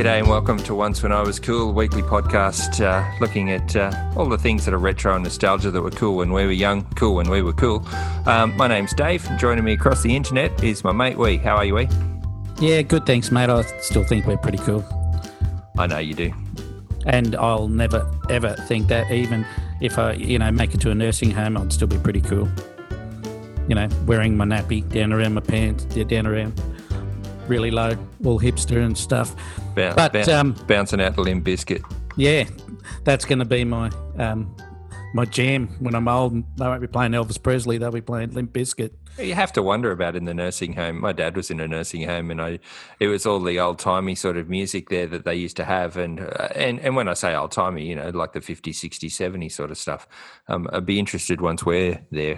G'day and welcome to Once When I Was Cool, a weekly podcast looking at all the things that are retro and nostalgia that were cool when we were young, cool when we were cool. My name's Dave, and joining me across the internet is my mate Wee. How are you, Wee? Yeah, good, thanks, mate. I still think we're pretty cool. I know you do. And I'll never, ever think that. Even if I, make it to a nursing home, I'd still be pretty cool. Wearing my nappy down around my pants, down around really low, all hipster and stuff. Bouncing out the Limp Bizkit. Yeah, that's going to be my my jam when I'm old. They won't be playing Elvis Presley, they'll be playing Limp Bizkit. You have to wonder about in the nursing home. My dad was in a nursing home, and it was all the old-timey sort of music there that they used to have. And when I say old-timey, like the 50s, 60s, 70s sort of stuff. I'd be interested once we're there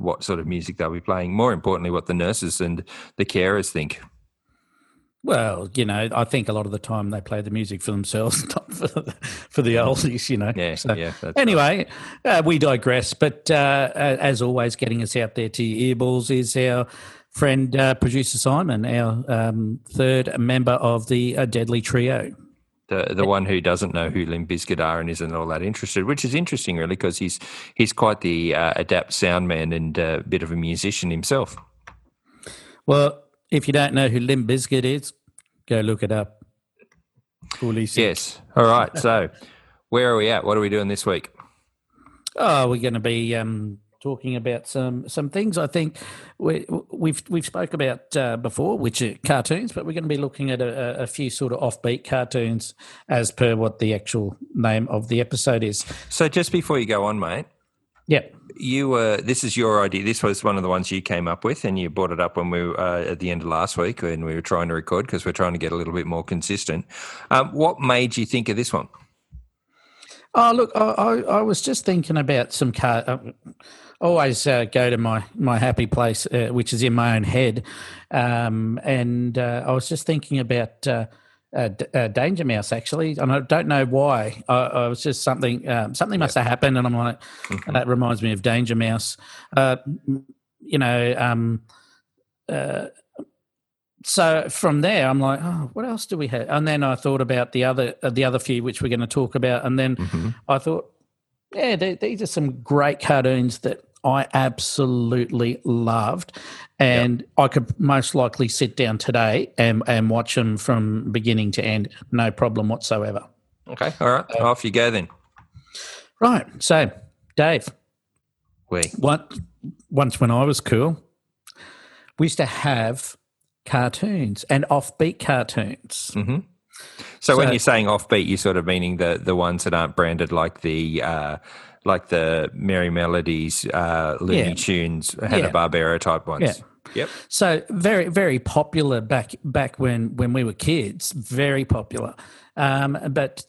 what sort of music they'll be playing. More importantly, what the nurses and the carers think. Well, I think a lot of the time they play the music for themselves, not for the oldies, Yeah, so, yeah. Anyway, we digress. But as always, getting us out there to your earballs is our friend producer Simon, our third member of the Deadly Trio. The one who doesn't know who Limp Bizkit are and isn't all that interested, which is interesting really because he's quite the adept sound man and a bit of a musician himself. Well, if you don't know who Limp Bizkit is, go look it up. Coolly sick. Yes. All right. So where are we at? What are we doing this week? Oh, we're going to be talking about some things I think we've spoke about before, which are cartoons, but we're going to be looking at a few sort of offbeat cartoons as per what the actual name of the episode is. So just before you go on, mate. Yeah. This is your idea. This was one of the ones you came up with, and you brought it up when we were at the end of last week when we were trying to record because we're trying to get a little bit more consistent. What made you think of this one? Oh, look, I was just thinking about some always go to my happy place, which is in my own head, and I was just thinking about Danger Mouse, actually, and I don't know why. I was just something must have happened, and I'm like, that reminds me of Danger Mouse. So from there, I'm like, oh, what else do we have? And then I thought about the other few which we're going to talk about, and then I thought, yeah, these are some great cartoons that I absolutely loved, and I could most likely sit down today and watch them from beginning to end, no problem whatsoever. Okay, all right, off you go then. Right, so Dave, once when I was cool, we used to have cartoons and offbeat cartoons. Mm-hmm. So when you're saying offbeat, you're sort of meaning the ones that aren't branded like the like the Merry Melodies, Looney Tunes, Hanna-Barbera type ones. Yeah. Yep. So very, very popular back when we were kids, very popular, but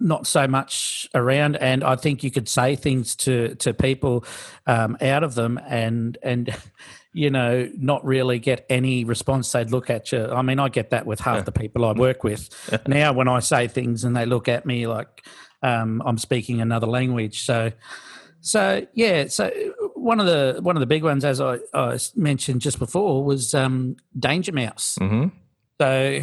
not so much around. And I think you could say things to people out of them and not really get any response. They'd look at you. I mean, I get that with half the people I work with. Now when I say things and they look at me like I'm speaking another language, so one of the big ones, as I mentioned just before, was Danger Mouse. Mm-hmm. So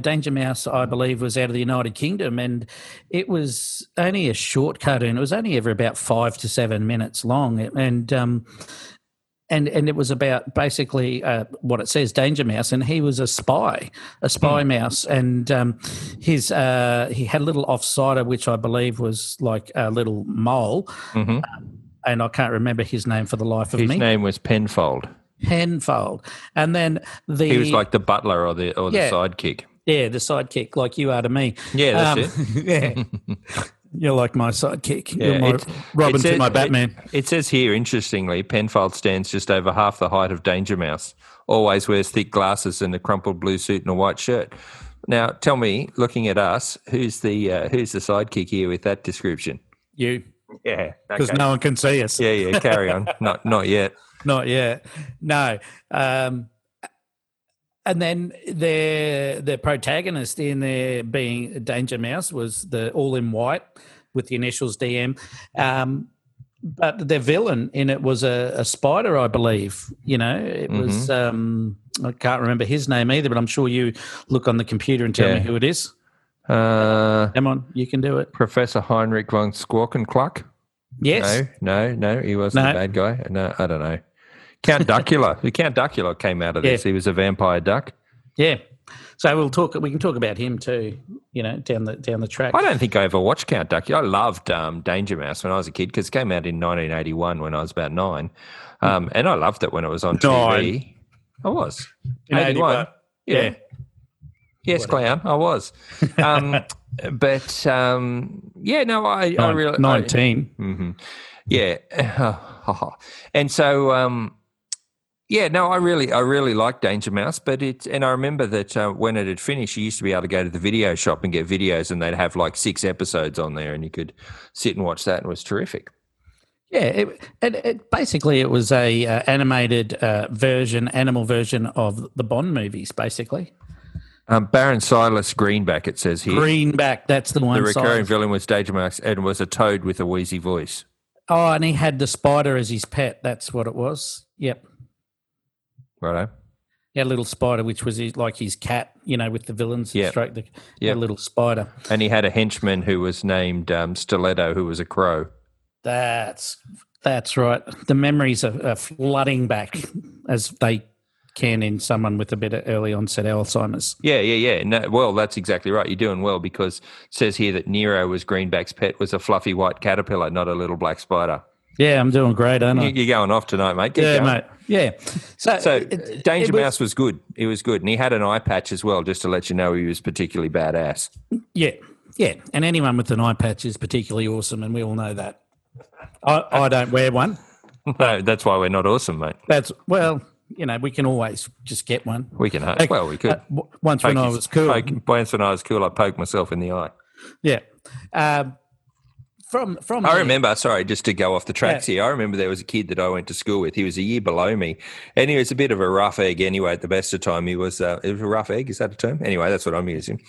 Danger Mouse, I believe, was out of the United Kingdom, and it was only a short cartoon. It was only ever about 5 to 7 minutes long, and it was about basically what it says, Danger Mouse, and he was a spy mouse, and he had a little offsider, which I believe was like a little mole, and I can't remember his name for the life of me. His name was Penfold, and then he was like the butler or the sidekick. Yeah, the sidekick, like you are to me. Yeah, that's it. Yeah. You're like my sidekick. Yeah, you're my Robin to my Batman. It says here, interestingly, Penfold stands just over half the height of Danger Mouse, always wears thick glasses and a crumpled blue suit and a white shirt. Now, tell me, looking at us, who's the sidekick here with that description? You. Yeah. Because no one can see us. Yeah, carry on. Not yet. Not yet. No. And then their protagonist in there being Danger Mouse was the all in white with the initials DM, But their villain in it was a spider, I believe. You know, it was I can't remember his name either, but I'm sure you look on the computer and tell me who it is. Come on, you can do it. Professor Heinrich von Squawkenkluck. Yes. No, he wasn't a bad guy. No, I don't know. Count Duckula. The Count Duckula came out of this. He was a vampire duck. Yeah. So we can talk about him too, you know, down the track. I don't think I ever watched Count Duckula. I loved Danger Mouse when I was a kid because it came out in 1981 when I was about 9, and I loved it when it was on TV. I was in 81. Yeah. Yes, clown. I was, but yeah, no, I really 19. Yeah, and so. Yeah, no, I really liked Danger Mouse, but and I remember that when it had finished, you used to be able to go to the video shop and get videos, and they'd have like 6 episodes on there, and you could sit and watch that, and it was terrific. Yeah, it was a animated animal version of the Bond movies, basically. Baron Silas Greenback, it says here. Greenback, that's the one. The recurring villain was Danger Mouse, and was a toad with a wheezy voice. Oh, and he had the spider as his pet. That's what it was. Yep. Righto. He had a little spider, which was his cat, you know, with the villains. Yeah. A little spider. And he had a henchman who was named Stiletto, who was a crow. That's right. The memories are flooding back as they can in someone with a bit of early onset Alzheimer's. Yeah. No, well, that's exactly right. You're doing well because it says here that Nero was Greenback's pet, was a fluffy white caterpillar, not a little black spider. Yeah, I'm doing great, aren't I? You're going off tonight, mate. Keep going, mate. Yeah. So Danger Mouse was good. It was good. And he had an eye patch as well, just to let you know he was particularly badass. Yeah. And anyone with an eye patch is particularly awesome, and we all know that. I don't wear one. No, that's why we're not awesome, mate. You know, we can always just get one. We can hope. Well, we could. Once when I was cool, I poked myself in the eye. Yeah. Just to go off the tracks here, I remember there was a kid that I went to school with. He was a year below me, and he was a bit of a rough egg anyway at the best of time. He was a rough egg, is that a term? Anyway, that's what I'm using.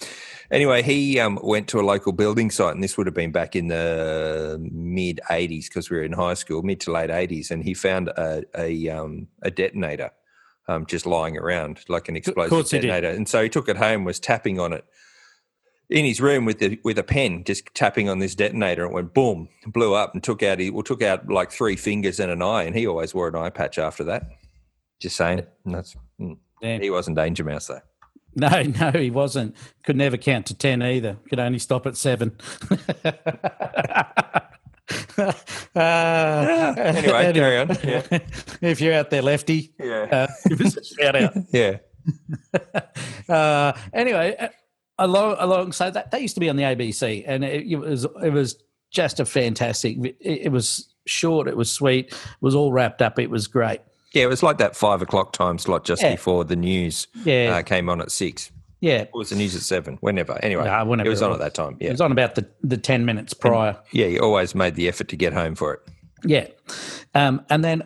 Anyway, he went to a local building site, and this would have been back in the mid-'80s because we were in high school, mid to late 80s, and he found a detonator just lying around, like an explosive detonator. And so he took it home, was tapping on it in his room with a pen, just tapping on this detonator, and it went boom, blew up, and took out like 3 fingers and an eye, and he always wore an eye patch after that. Just saying, he wasn't Danger Mouse though. No, he wasn't. Could never count to 10 either. Could only stop at 7. Anyway, carry on. Yeah. If you're out there, lefty, give us a shout out. Yeah. Anyway. Alongside that used to be on the ABC, and it was just a fantastic. It was short, it was sweet, it was all wrapped up. It was great. Yeah, it was like that 5 o'clock time slot just before the news came on at 6. Yeah, or was the news at 7? Whenever. Anyway, whenever it was on at that time. Yeah, it was on about the 10 minutes prior. And, you always made the effort to get home for it. Yeah, and then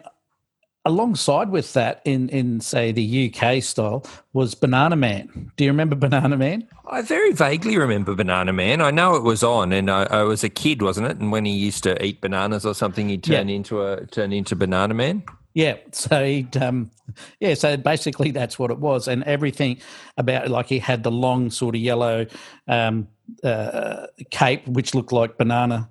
alongside with that, in say the UK style, was Banana Man. Do you remember Banana Man? I very vaguely remember Banana Man. I know it was on, and I was a kid, wasn't it? And when he used to eat bananas or something, he'd turn into Banana Man. Yeah. So so basically that's what it was, and everything about it, like he had the long sort of yellow cape, which looked like banana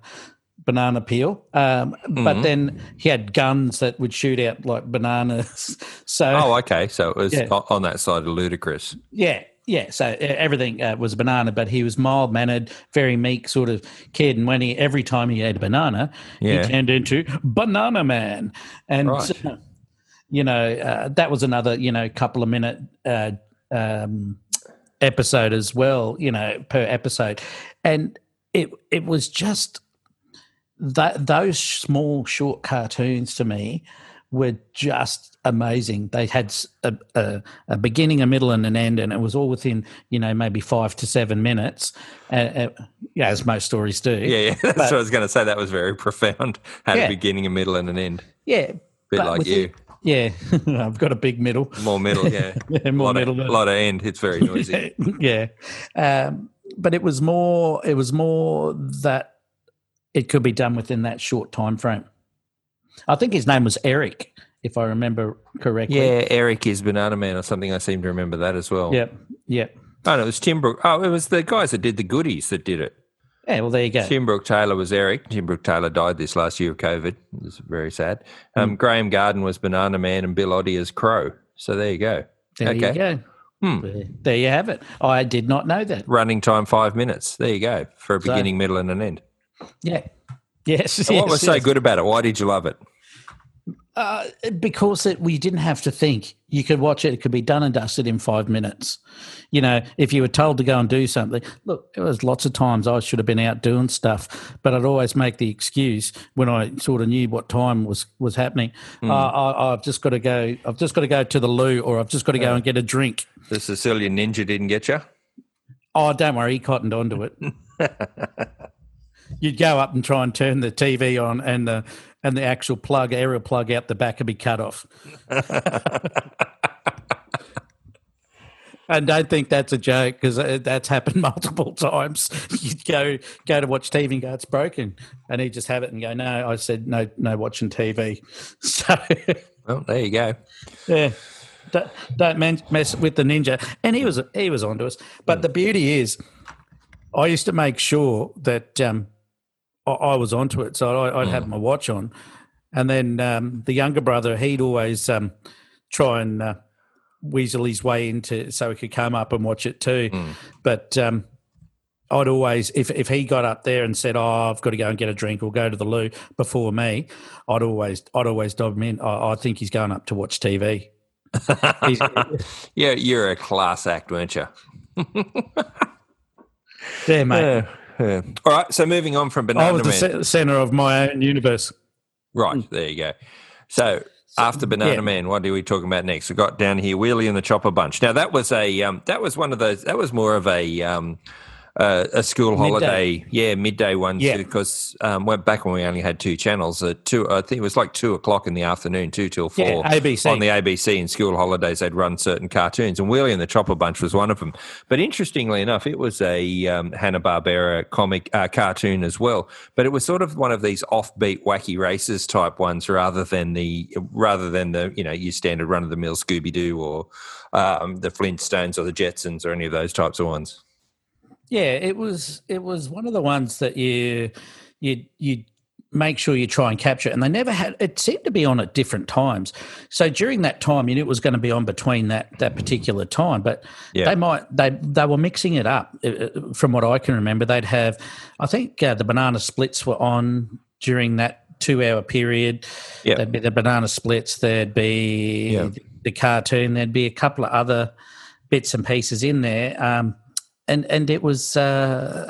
peel, but then he had guns that would shoot out like bananas. So it was on that side of ludicrous. Yeah. So everything was a banana, but he was mild mannered, very meek sort of kid. And when every time he ate a banana, he turned into Banana Man, and that was another couple of minute episode as well. You know, per episode, and it was just. Those small short cartoons to me were just amazing. They had a beginning, a middle, and an end, and it was all within maybe 5 to 7 minutes, as most stories do. Yeah, that's what I was going to say. That was very profound. Had a beginning, a middle, and an end. Yeah, a bit like you. Yeah, I've got a big middle. More middle, yeah. A lot of end. It's very noisy. But it was more that. It could be done within that short time frame. I think his name was Eric, if I remember correctly. Yeah, Eric is Banana Man or something. I seem to remember that as well. Yep. Oh, no, it was Tim Brooke. Oh, it was the guys that did the goodies that did it. Yeah, well, there you go. Tim Brooke Taylor was Eric. Tim Brooke Taylor died this last year of COVID. It was very sad. Graham Garden was Banana Man and Bill Oddy as Crow. So there you go. There you go. There you have it. I did not know that. Running time 5 minutes. There you go. For a beginning, middle and an end. Yeah. Yes. And what was so good about it? Why did you love it? Because we didn't have to think. You could watch it. It could be done and dusted in 5 minutes. You know, if you were told to go and do something, look, there was lots of times I should have been out doing stuff, but I'd always make the excuse when I sort of knew what time was happening. I've just got to go. I've just got to go to the loo, or I've just got to go and get a drink. The Sicilian Ninja didn't get you? Oh, don't worry. He cottoned onto it. You'd go up and try and turn the TV on, and the actual aerial plug out the back would be cut off. And don't think that's a joke, because that's happened multiple times. You'd go to watch TV and go, it's broken. And he'd just have it and go, no, I said no watching TV. So, well, there you go. Yeah. Don't mess with the ninja. And he was onto us. But the beauty is, I used to make sure that I was onto it, so I'd have my watch on. And then the younger brother, he'd always try and weasel his way into so he could come up and watch it too. But I'd always, if he got up there and said, "Oh, I've got to go and get a drink or go to the loo before me," I'd always dob him in. I think he's going up to watch TV. Yeah, you're a class act, weren't you? There, mate. Yeah. All right, so moving on from Banana Man. I was the centre of my own universe. Right, there you go. So after Banana Man, what are we talking about next? We got down here Wheelie and the Chopper Bunch. Now that was more of a school holiday, midday one, because back when we only had two channels, I think it was like 2 o'clock in the afternoon, 2 till 4, ABC. On the ABC in school holidays, they'd run certain cartoons, and Wheelie and the Chopper Bunch was one of them. But interestingly enough, it was a Hanna-Barbera comic cartoon as well, but it was sort of one of these offbeat, wacky races type ones, rather than the your standard run of the mill Scooby-Doo or the Flintstones or the Jetsons or any of those types of ones. Yeah, it was one of the ones that you make sure you try and capture, and they never had. It seemed to be on at different times. So during that time, you knew it was going to be on between that particular time, but they were mixing it up. From what I can remember, they'd have, I think the banana splits were on during that 2 hour period. Yeah, there'd be the banana splits. There'd be the cartoon. There'd be a couple of other bits and pieces in there. And it was sometimes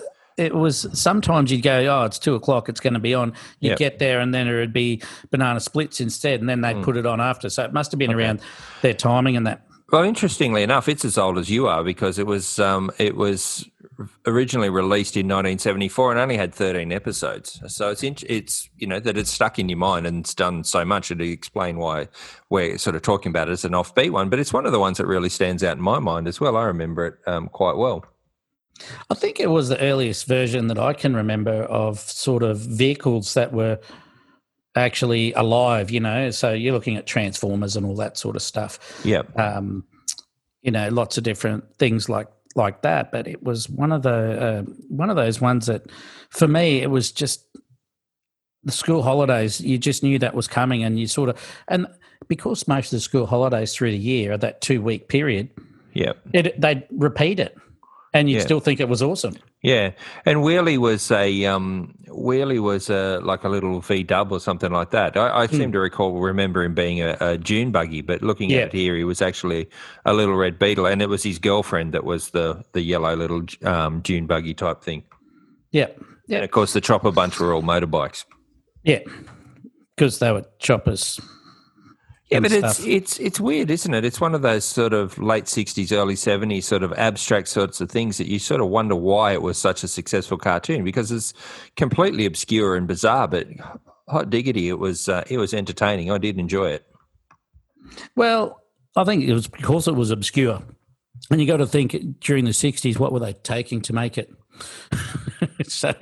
you'd go, oh, it's 2 o'clock, it's going to be on. You'd get there and then it would be banana splits instead, and then they'd put it on after. So it must have been around their timing and that. Well, interestingly enough, it's as old as you are, because it was originally released in 1974 and only had 13 episodes. So it's that it's stuck in your mind and it's done so much. It'd explain why we're sort of talking about it as an offbeat one, but it's one of the ones that really stands out in my mind as well. I remember it quite well. I think it was the earliest version that I can remember of sort of vehicles that were actually alive, so you're looking at Transformers and all that sort of stuff. Yeah. Lots of different things like that, but it was one of those ones that for me, it was just the school holidays. You just knew that was coming, and you because most of the school holidays through the year are that 2 week period. Yeah. They'd repeat it. And you still think it was awesome. Yeah, and Wheelie was a little V-dub or something like that. I seem to remember him being a dune buggy, but looking at it here, he was actually a little red beetle, and it was his girlfriend that was the yellow little dune buggy type thing. Yeah, yeah. And of course, the Chopper Bunch were all motorbikes. Yeah, because they were choppers. Yeah, but it's weird, isn't it? It's one of those sort of late 60s, early 70s sort of abstract sorts of things that you sort of wonder why it was such a successful cartoon, because it's completely obscure and bizarre, but hot diggity, it was entertaining. I did enjoy it. Well, I think it was because it was obscure. And you got to think, during the 60s, what were they taking to make it? So,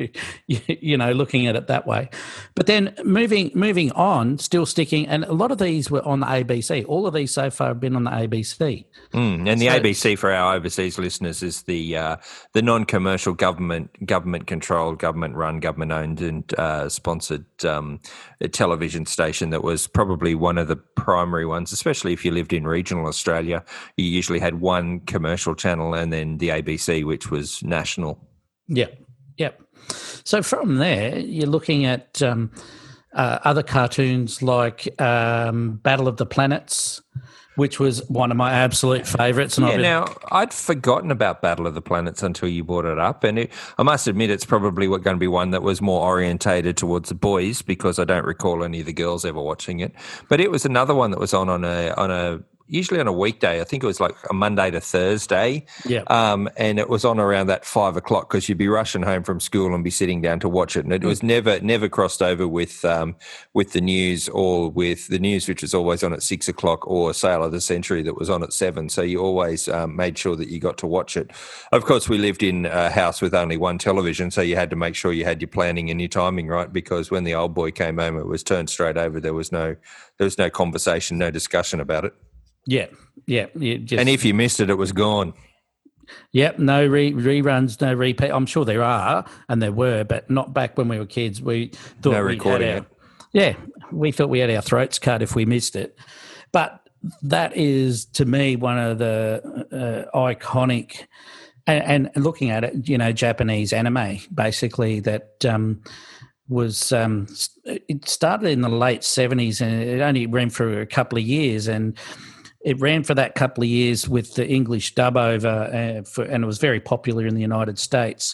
you know, looking at it that way. But then moving on, still sticking, and a lot of these were on the ABC. All of these so far have been on the ABC. And the ABC, for our overseas listeners, is the non-commercial government-controlled, government-run, government-owned and sponsored television station that was probably one of the primary ones, especially if you lived in regional Australia. You usually had one commercial channel and then the ABC, which was national. Yep. So from there, you're looking at other cartoons like Battle of the Planets, which was one of my absolute favourites. Yeah, now, I'd forgotten about Battle of the Planets until you brought it up, and I must admit it's probably going to be one that was more orientated towards the boys because I don't recall any of the girls ever watching it. But it was another one that was on a usually on a weekday. I think it was like a Monday to Thursday. Yeah. And it was on around that 5 o'clock because you'd be rushing home from school and be sitting down to watch it. And it was never crossed over with the news, or with the news, which was always on at 6 o'clock, or Sale of the Century that was on at 7. So you always made sure that you got to watch it. Of course, we lived in a house with only one television, so you had to make sure you had your planning and your timing right, because when the old boy came home, it was turned straight over. There was no conversation, no discussion about it. Yeah. And if you missed it, it was gone. Yep, no reruns, no repeat. I'm sure there are, and there were, but not back when we were kids. We thought we had our throats cut if we missed it. But that is, to me, one of the iconic, and looking at it, you know, Japanese anime, basically, that it started in the late 70s, and it only ran for a couple of years, and it ran for that couple of years with the English dub over, and it was very popular in the United States.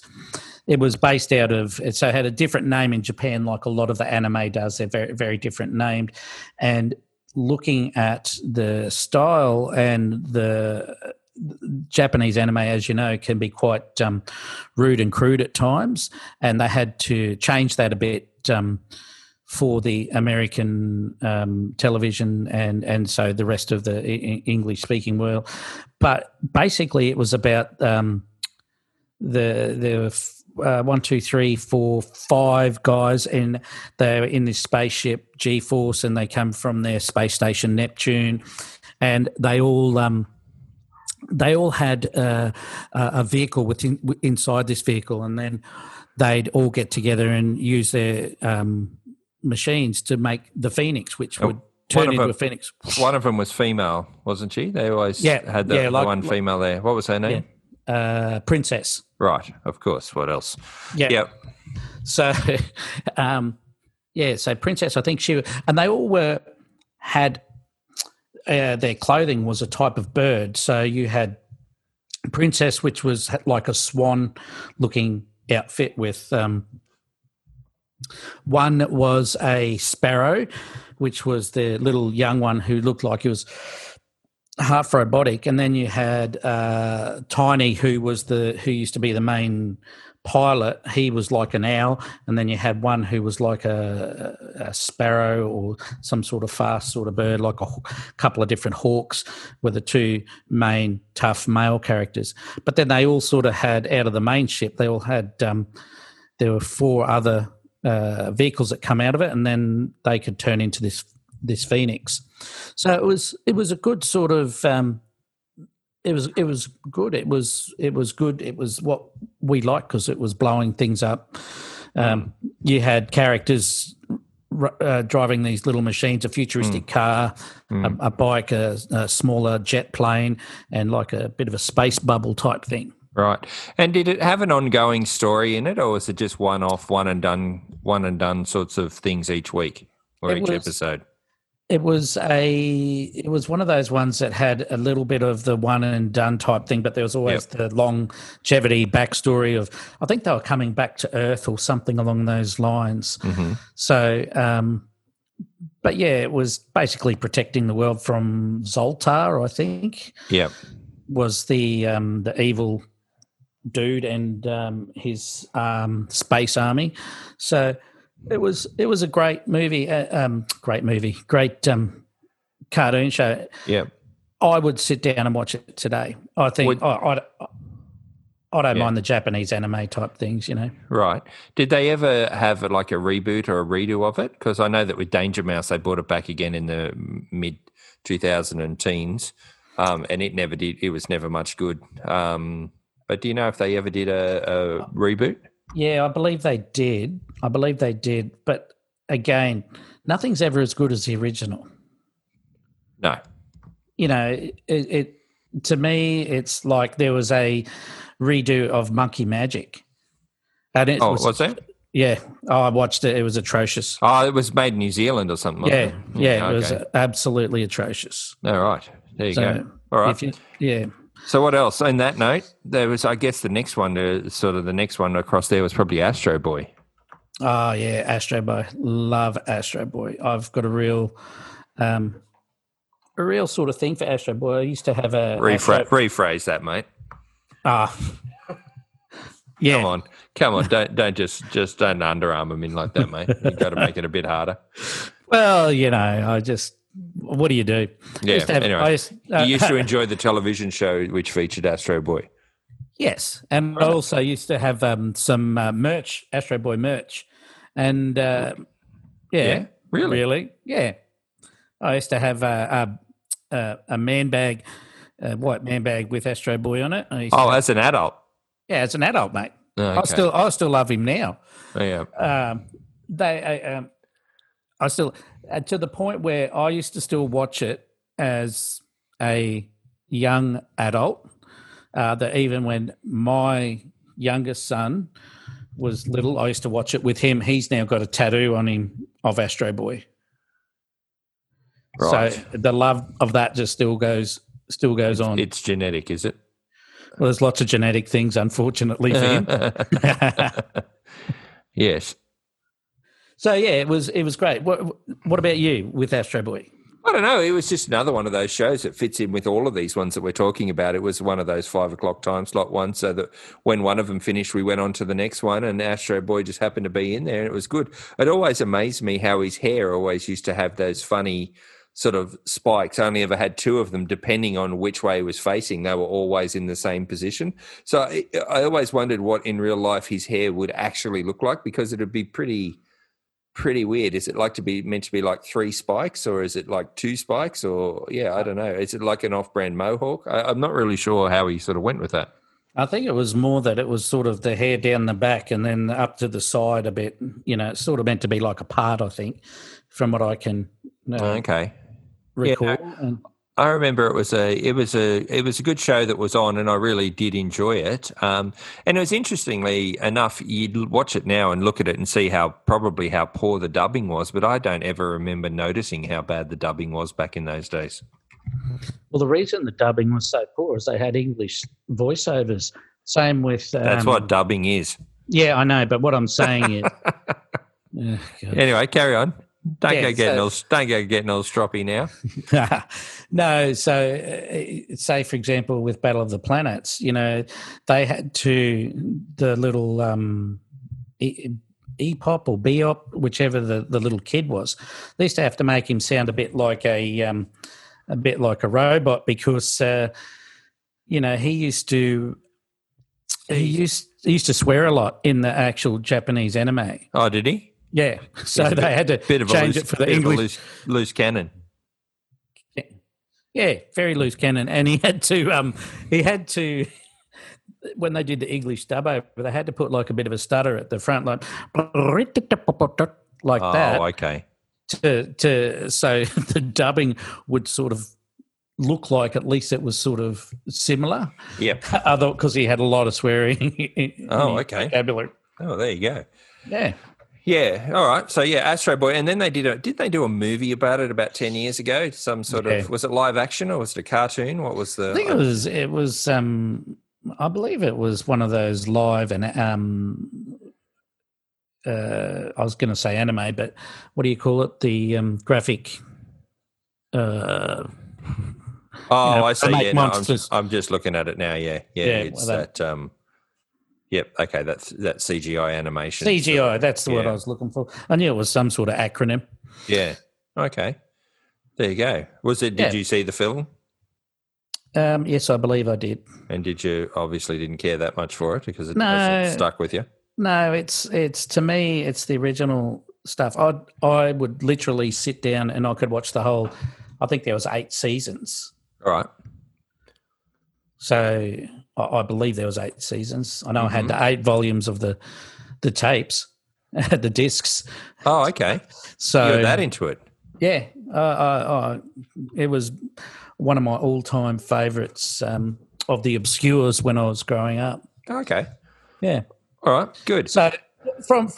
It was based out of, so it had a different name in Japan, like a lot of the anime does. They're very, very different named. And looking at the style, and the Japanese anime, as you know, can be quite rude and crude at times, and they had to change that a bit for the American television and so the rest of the English-speaking world. But basically it was about the 1, 2, 3, 4, 5 guys, and they were in this spaceship G-Force, and they come from their space station Neptune, and they all had a vehicle inside this vehicle, and then they'd all get together and use their machines to make the Phoenix, which would turn into a Phoenix. One of them was female, wasn't she? They always had that one female there. What was her name? Yeah. Princess. Right, of course. What else? Yeah. Yep. So, so Princess, I think and they all had their clothing was a type of bird. So you had Princess, which was like a swan-looking outfit with one was a sparrow, which was the little young one who looked like he was half robotic, and then you had Tiny, who used to be the main pilot. He was like an owl, and then you had one who was like a sparrow, or some sort of fast sort of bird, like a couple of different hawks were the two main tough male characters. But then they all sort of had, out of the main ship, they all had there were 4 other vehicles that come out of it, and then they could turn into this Phoenix. So it was a good sort of it was good. It was good. It was what we liked because it was blowing things up. You had characters driving these little machines, a futuristic car, a bike, a smaller jet plane, and like a bit of a space bubble type thing. Right. And did it have an ongoing story in it, or was it just one-off, one and done sorts of things each week or each episode? It was one of those ones that had a little bit of the one and done type thing, but there was always the longevity backstory of, I think they were coming back to Earth or something along those lines. Mm-hmm. So, but yeah, it was basically protecting the world from Zoltar, I think. Yeah. Was the evil dude and his space army. So it was a great movie, great cartoon show. Yeah, I would sit down and watch it today. I think I I don't mind the Japanese anime type things, you know. Right. Did they ever have like a reboot or a redo of it? Because I know that with Danger Mouse, they brought it back again in the mid-2010s, and it never did. It was never much good. But do you know if they ever did a reboot? Yeah, I believe they did. But again, nothing's ever as good as the original. No. You know, it to me, it's like there was a redo of Monkey Magic. And it was that? Yeah. Oh, I watched it. It was atrocious. Oh, it was made in New Zealand or something like that. Yeah, it was absolutely atrocious. All right. There you go. All right. So what else? On that note, there was, I guess, the next one across there was probably Astro Boy. Oh, yeah, Astro Boy. Love Astro Boy. I've got a real sort of thing for Astro Boy. I used to have a... Rephrase that, mate. Yeah. Come on! Don't just don't underarm them in like that, mate. You've got to make it a bit harder. Well, you know, what do you do? Yeah. You used to enjoy the television show which featured Astro Boy. Yes, and I also used to have some merch, Astro Boy merch, and really, I used to have a man bag. A white man bag with Astro Boy on it. As an adult? Yeah, as an adult, mate. Oh, okay. I still love him now. Oh, yeah. I still to the point where I used to still watch it as a young adult, that even when my youngest son was little, I used to watch it with him. He's now got a tattoo on him of Astro Boy. Right. So the love of that just still goes on. It's genetic, is it? Well, there's lots of genetic things, unfortunately, for him. Yes. So, yeah, it was great. What about you with Astro Boy? I don't know. It was just another one of those shows that fits in with all of these ones that we're talking about. It was one of those 5 o'clock time slot ones, so that when one of them finished, we went on to the next one, and Astro Boy just happened to be in there, and it was good. It always amazed me how his hair always used to have those funny sort of spikes. I only ever had two of them, depending on which way he was facing. They were always in the same position. So I always wondered what in real life his hair would actually look like, because it would be pretty weird. Is it like meant to be like three spikes, or is it like two spikes, or I don't know. Is it like an off-brand mohawk? I'm not really sure how he sort of went with that. I think it was more that it was sort of the hair down the back and then up to the side a bit. You know, it's sort of meant to be like a part, I think, from what I can recall. Yeah, I remember it was a good show that was on, and I really did enjoy it. And it was, interestingly enough, you'd watch it now and look at it and see how poor the dubbing was, but I don't ever remember noticing how bad the dubbing was back in those days. Well, the reason the dubbing was so poor is they had English voiceovers. Same with that's what dubbing is. Yeah, I know, but what I'm saying is anyway, carry on. Don't go getting all stroppy now. No, so say, for example, with Battle of the Planets, you know, they had to the little E-pop or B-op, whichever the little kid was. They used to have to make him sound a bit like a robot, because you know, he used to swear a lot in the actual Japanese anime. Oh, did he? Yeah, so they had to change it for the English. Loose cannon. Yeah, very loose cannon, and he had to when they did the English dub over, they had to put like a bit of a stutter at the front, like that. Oh, okay. To so the dubbing would sort of look like at least it was sort of similar. Yeah. Other because he had a lot of swearing. Okay. Vocabulary. Oh, there you go. Yeah. Yeah, all right. So, yeah, Astro Boy. And then they did they do a movie about it about 10 years ago? Some sort of – was it live action or was it a cartoon? What was the – I think it was I believe it was one of those live and I was going to say anime, but what do you call it? The graphic I see. Yeah, no, I'm just looking at it now, yeah. Yeah, it's Yep. Okay. That's CGI animation. CGI. So, that's the word I was looking for. I knew it was some sort of acronym. Yeah. Okay. There you go. Was it? Did you see the film? Yes, I believe I did. And did you obviously didn't care that much for it because it hasn't stuck with you? No, it's to me it's the original stuff. I would literally sit down and I could watch the whole. I think there was 8 seasons. All right. So I believe there was 8 seasons. I know I had the 8 volumes of the tapes, the discs. Oh, okay. So you're that into it. Yeah, it was one of my all-time favourites of the obscures when I was growing up. Okay. Yeah. All right. Good. So from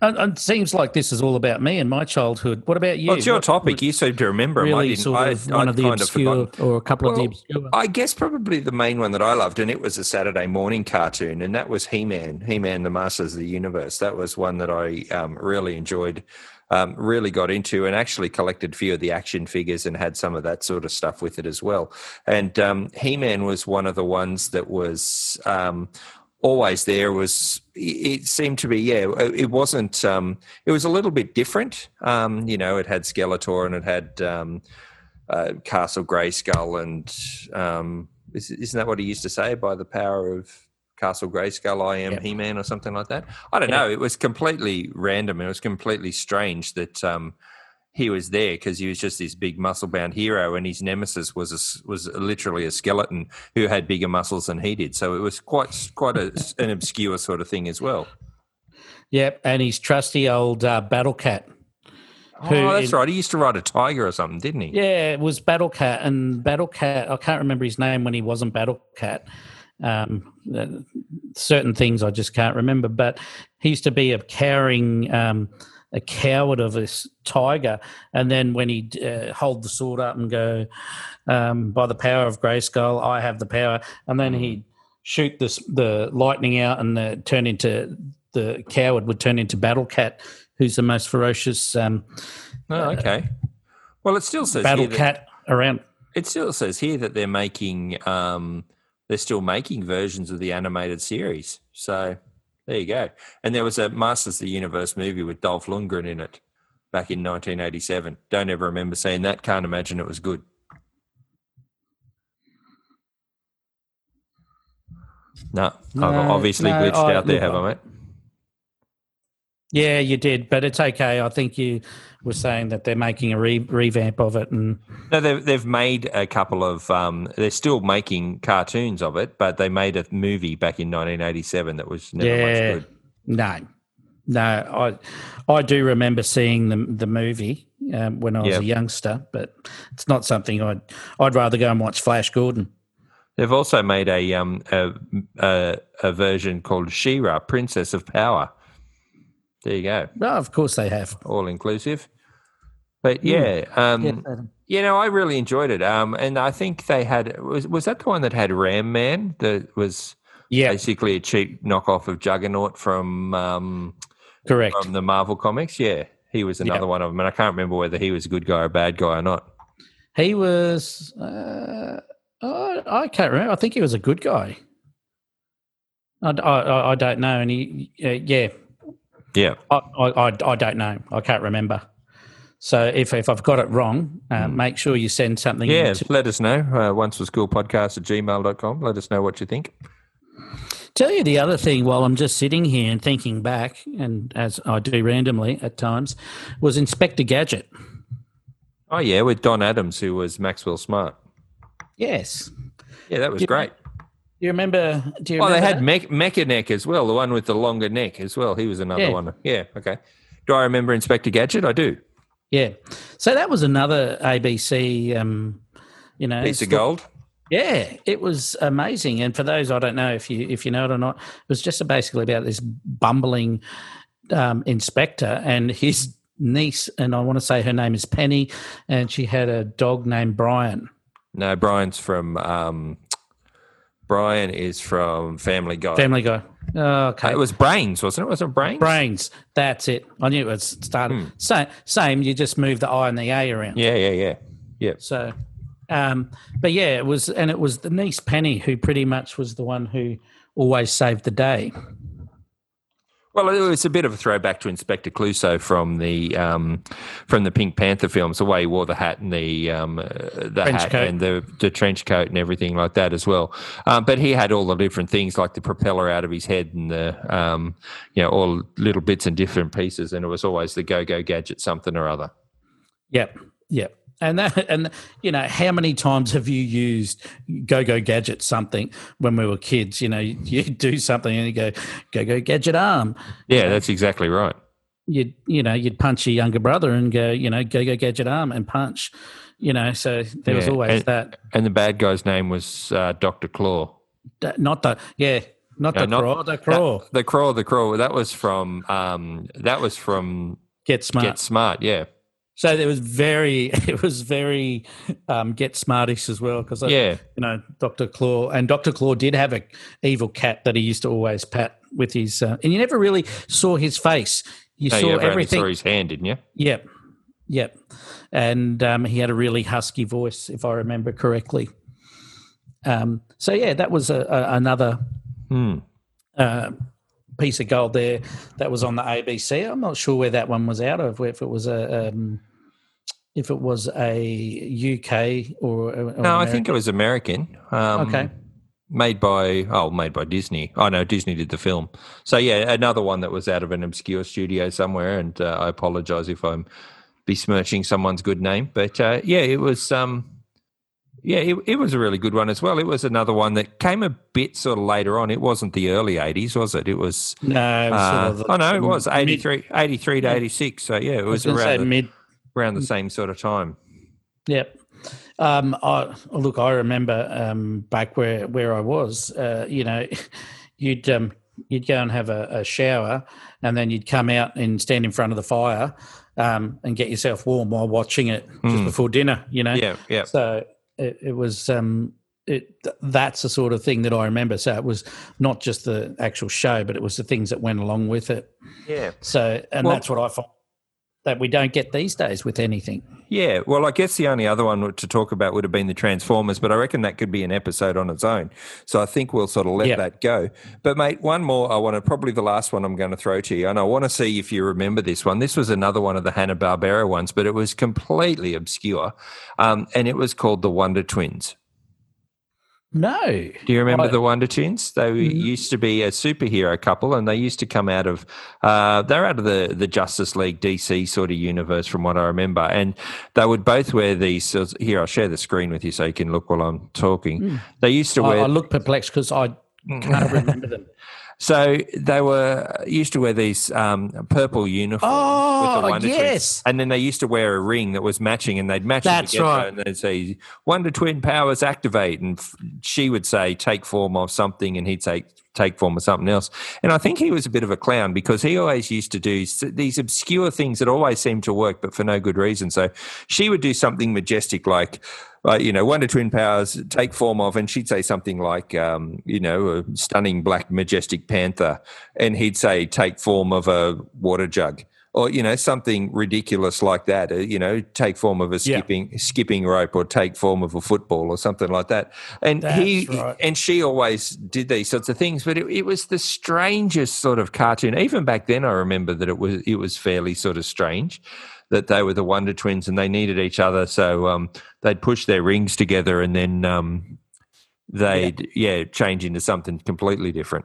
it seems like this is all about me and my childhood. What about you? Well, it's your topic. You seem to remember. Really, one of the obscure or a couple of the obscure. I guess probably the main one that I loved, and it was a Saturday morning cartoon, and that was He-Man, the Masters of the Universe. That was one that I really enjoyed. Really got into and actually collected a few of the action figures and had some of that sort of stuff with it as well. And He-Man was one of the ones that was always there. It seemed to be, it wasn't, it was a little bit different. It had Skeletor and it had Castle Greyskull and isn't that what he used to say? By the power of Castle Greyskull, I am He-Man or something like that. I don't know. It was completely random. It was completely strange that he was there because he was just this big muscle-bound hero and his nemesis was literally a skeleton who had bigger muscles than he did. So it was quite an obscure sort of thing as well. Yep, and his trusty old Battle Cat. Right. He used to ride a tiger or something, didn't he? Yeah, it was Battle Cat. And Battle Cat, I can't remember his name when he wasn't Battle Cat. Certain things I just can't remember, but he used to be a coward of this tiger, and then when he'd hold the sword up and go, by the power of Greyskull, I have the power, and then he'd shoot the lightning out and turn into the coward would turn into Battle Cat, who's the most ferocious well, it still says Battle Cat around. It still says here that they're making they're still making versions of the animated series. So there you go. And there was a Masters of the Universe movie with Dolph Lundgren in it back in 1987. Don't ever remember seeing that. Can't imagine it was good. No, I've obviously glitched out there, have I, mate? Yeah, you did, but it's okay. I think you were saying that they're making a revamp of it, and no, they've made a couple of. They're still making cartoons of it, but they made a movie back in 1987 that was never much good. No, I do remember seeing the movie when I was a youngster, but it's not something I'd rather go and watch Flash Gordon. They've also made a version called Sheera Princess of Power. There you go. No, of course they have. All inclusive. But I really enjoyed it. And I think they had was that the one that had Ram Man that was basically a cheap knockoff of Juggernaut from correct from the Marvel comics. Yeah, he was another one of them, and I can't remember whether he was a good guy or a bad guy or not. He was. I can't remember. I think he was a good guy. I don't know, and he Yeah, I don't know. I can't remember. So if I've got it wrong, make sure you send something. Yeah, let us know. onceforschoolpodcast@gmail.com. Let us know what you think. Tell you the other thing while I'm just sitting here and thinking back, and as I do randomly at times, was Inspector Gadget. Oh, yeah, with Don Adams, who was Maxwell Smart. Yes. Yeah, that was great. You remember? They had Mecha Neck as well, the one with the longer neck as well. He was another one. Yeah, okay. Do I remember Inspector Gadget? I do. Yeah. So that was another ABC, piece of gold. Yeah, it was amazing. And for those, I don't know if you know it or not, it was just basically about this bumbling inspector and his niece, and I want to say her name is Penny, and she had a dog named Brian. No, Brian's from... Brian is from Family Guy. Family Guy. Oh, okay. It was Brains, wasn't it? Wasn't it Brains? Brains. That's it. I knew it was started. Same. You just move the I and the A around. Yeah. So, but yeah, it was the niece Penny who pretty much was the one who always saved the day. Well, it's a bit of a throwback to Inspector Clouseau from the Pink Panther films, the way he wore the hat and the hat and the trench coat and everything like that as well. But he had all the different things, like the propeller out of his head and the all little bits and different pieces, and it was always the go-go gadget something or other. Yep. And you know, how many times have you used go-go gadget something when we were kids? You know, you do something and you go, go-go gadget arm. Yeah, that's exactly right. You'd punch your younger brother and go, go-go gadget arm and punch. You know, so there was always that. And the bad guy's name was Dr. Claw. Not the Claw. That was from Get Smart. Get Smart, yeah. So it was very Get Smartish as well, because Dr. Claw did have a evil cat that he used to always pat with his and you never really saw his face. You saw everything. You saw his hand, didn't you? Yep. And he had a really husky voice, if I remember correctly. So yeah, that was another. Piece of gold there that was on the ABC. I'm not sure where that one was out of, if it was a UK or no, American. I think it was American. Okay. Made by Disney. Oh no, Disney did the film. So yeah, another one that was out of an obscure studio somewhere. And I apologise if I'm besmirching someone's good name, but it was. It was a really good one as well. It was another one that came a bit sort of later on. It wasn't the early 80s, was it? It was... No, it was sort of... it was 83 to 86. So, yeah, it was around the same sort of time. Yep. I remember back where I was, you'd go and have a shower and then you'd come out and stand in front of the fire and get yourself warm while watching it just before dinner, Yeah. So... It was that's the sort of thing that I remember. So it was not just the actual show, but it was the things that went along with it. Yeah. So that's what I find that we don't get these days with anything. Yeah. Well, I guess the only other one to talk about would have been the Transformers, but I reckon that could be an episode on its own. So I think we'll sort of let that go. But mate, one more probably the last one I'm going to throw to you, and I want to see if you remember this one. This was another one of the Hanna-Barbera ones, but it was completely obscure, and it was called the Wonder Twins. No. Do you remember the Wonder Twins? They used to be a superhero couple, and they used to come out of the Justice League DC sort of universe, from what I remember. And they would both wear these. Here, I'll share the screen with you so you can look while I'm talking. They used to wear. I look perplexed because I can't remember them. So they used to wear these purple uniforms with the Wonder Twins. And then they used to wear a ring that was matching, and they'd match it together. Right. And they'd say, Wonder Twin powers activate. And she would say, take form of something, and he'd say, take form of something else. And I think he was a bit of a clown because he always used to do these obscure things that always seemed to work but for no good reason. So she would do something majestic like, Wonder Twin powers take form of, and she'd say something like, a stunning black majestic panther, and he'd say take form of a water jug, or something ridiculous like that. Take form of a skipping rope, or take form of a football, or something like that. And and she always did these sorts of things, but it was the strangest sort of cartoon. Even back then, I remember that it was fairly sort of strange that they were the Wonder Twins and they needed each other, so they'd push their rings together and then they'd change into something completely different.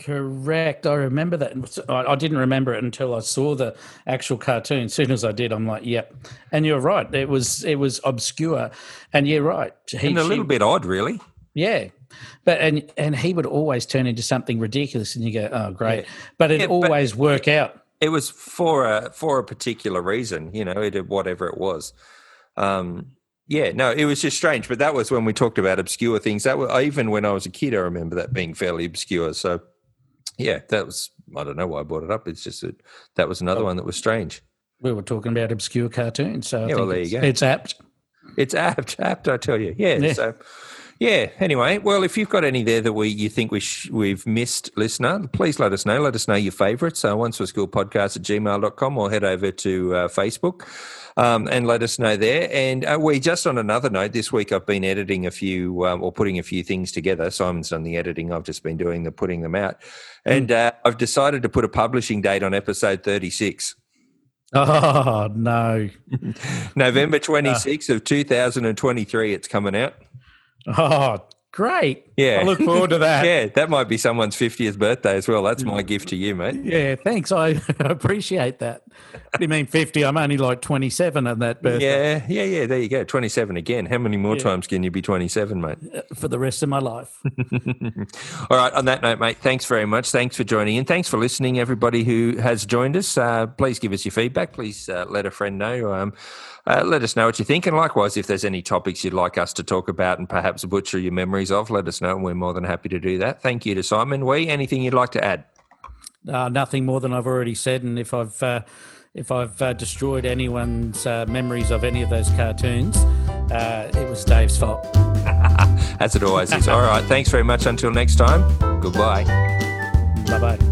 Correct. I remember that. I didn't remember it until I saw the actual cartoon. As soon as I did, I'm like, yep. And you're right. It was obscure, and you're right. She was a little bit odd, really. Yeah. But and he would always turn into something ridiculous, and you go, oh, great. Yeah. But it always worked out. It was for a particular reason, whatever it was. It was just strange. But that was when we talked about obscure things. That was, even when I was a kid, I remember that being fairly obscure. So, yeah, that was – I don't know why I brought it up. It's just that was another one that was strange. We were talking about obscure cartoons. So I think there you go. It's apt. I tell you. Yeah. So, Yeah. Anyway, well, if you've got any there that you think we've missed, listener, please let us know. Let us know your favourites. Onceforschoolpodcast@gmail.com or head over to Facebook and let us know there. And we just, on another note, this week I've been editing a few or putting a few things together. Simon's done the editing. I've just been doing the putting them out. And I've decided to put a publishing date on episode 36. Oh, no. November 26th of 2023, it's coming out. Oh, great. Yeah. I look forward to that. Yeah, that might be someone's 50th birthday as well. That's my gift to you, mate. Yeah, thanks. I appreciate that. What do you mean 50? I'm only like 27 on that birthday. Yeah. There you go. 27 again. How many more times can you be 27, mate? For the rest of my life. All right. On that note, mate, thanks very much. Thanks for joining in. Thanks for listening, everybody who has joined us. Please give us your feedback. Please let a friend know. Let us know what you think. And likewise, if there's any topics you'd like us to talk about and perhaps butcher your memories of, let us know. And we're more than happy to do that. Thank you to Simon. Wee, anything you'd like to add? Nothing more than I've already said. And if I've destroyed anyone's memories of any of those cartoons, it was Dave's fault. As it always is. All right. Thanks very much. Until next time. Goodbye. Bye-bye.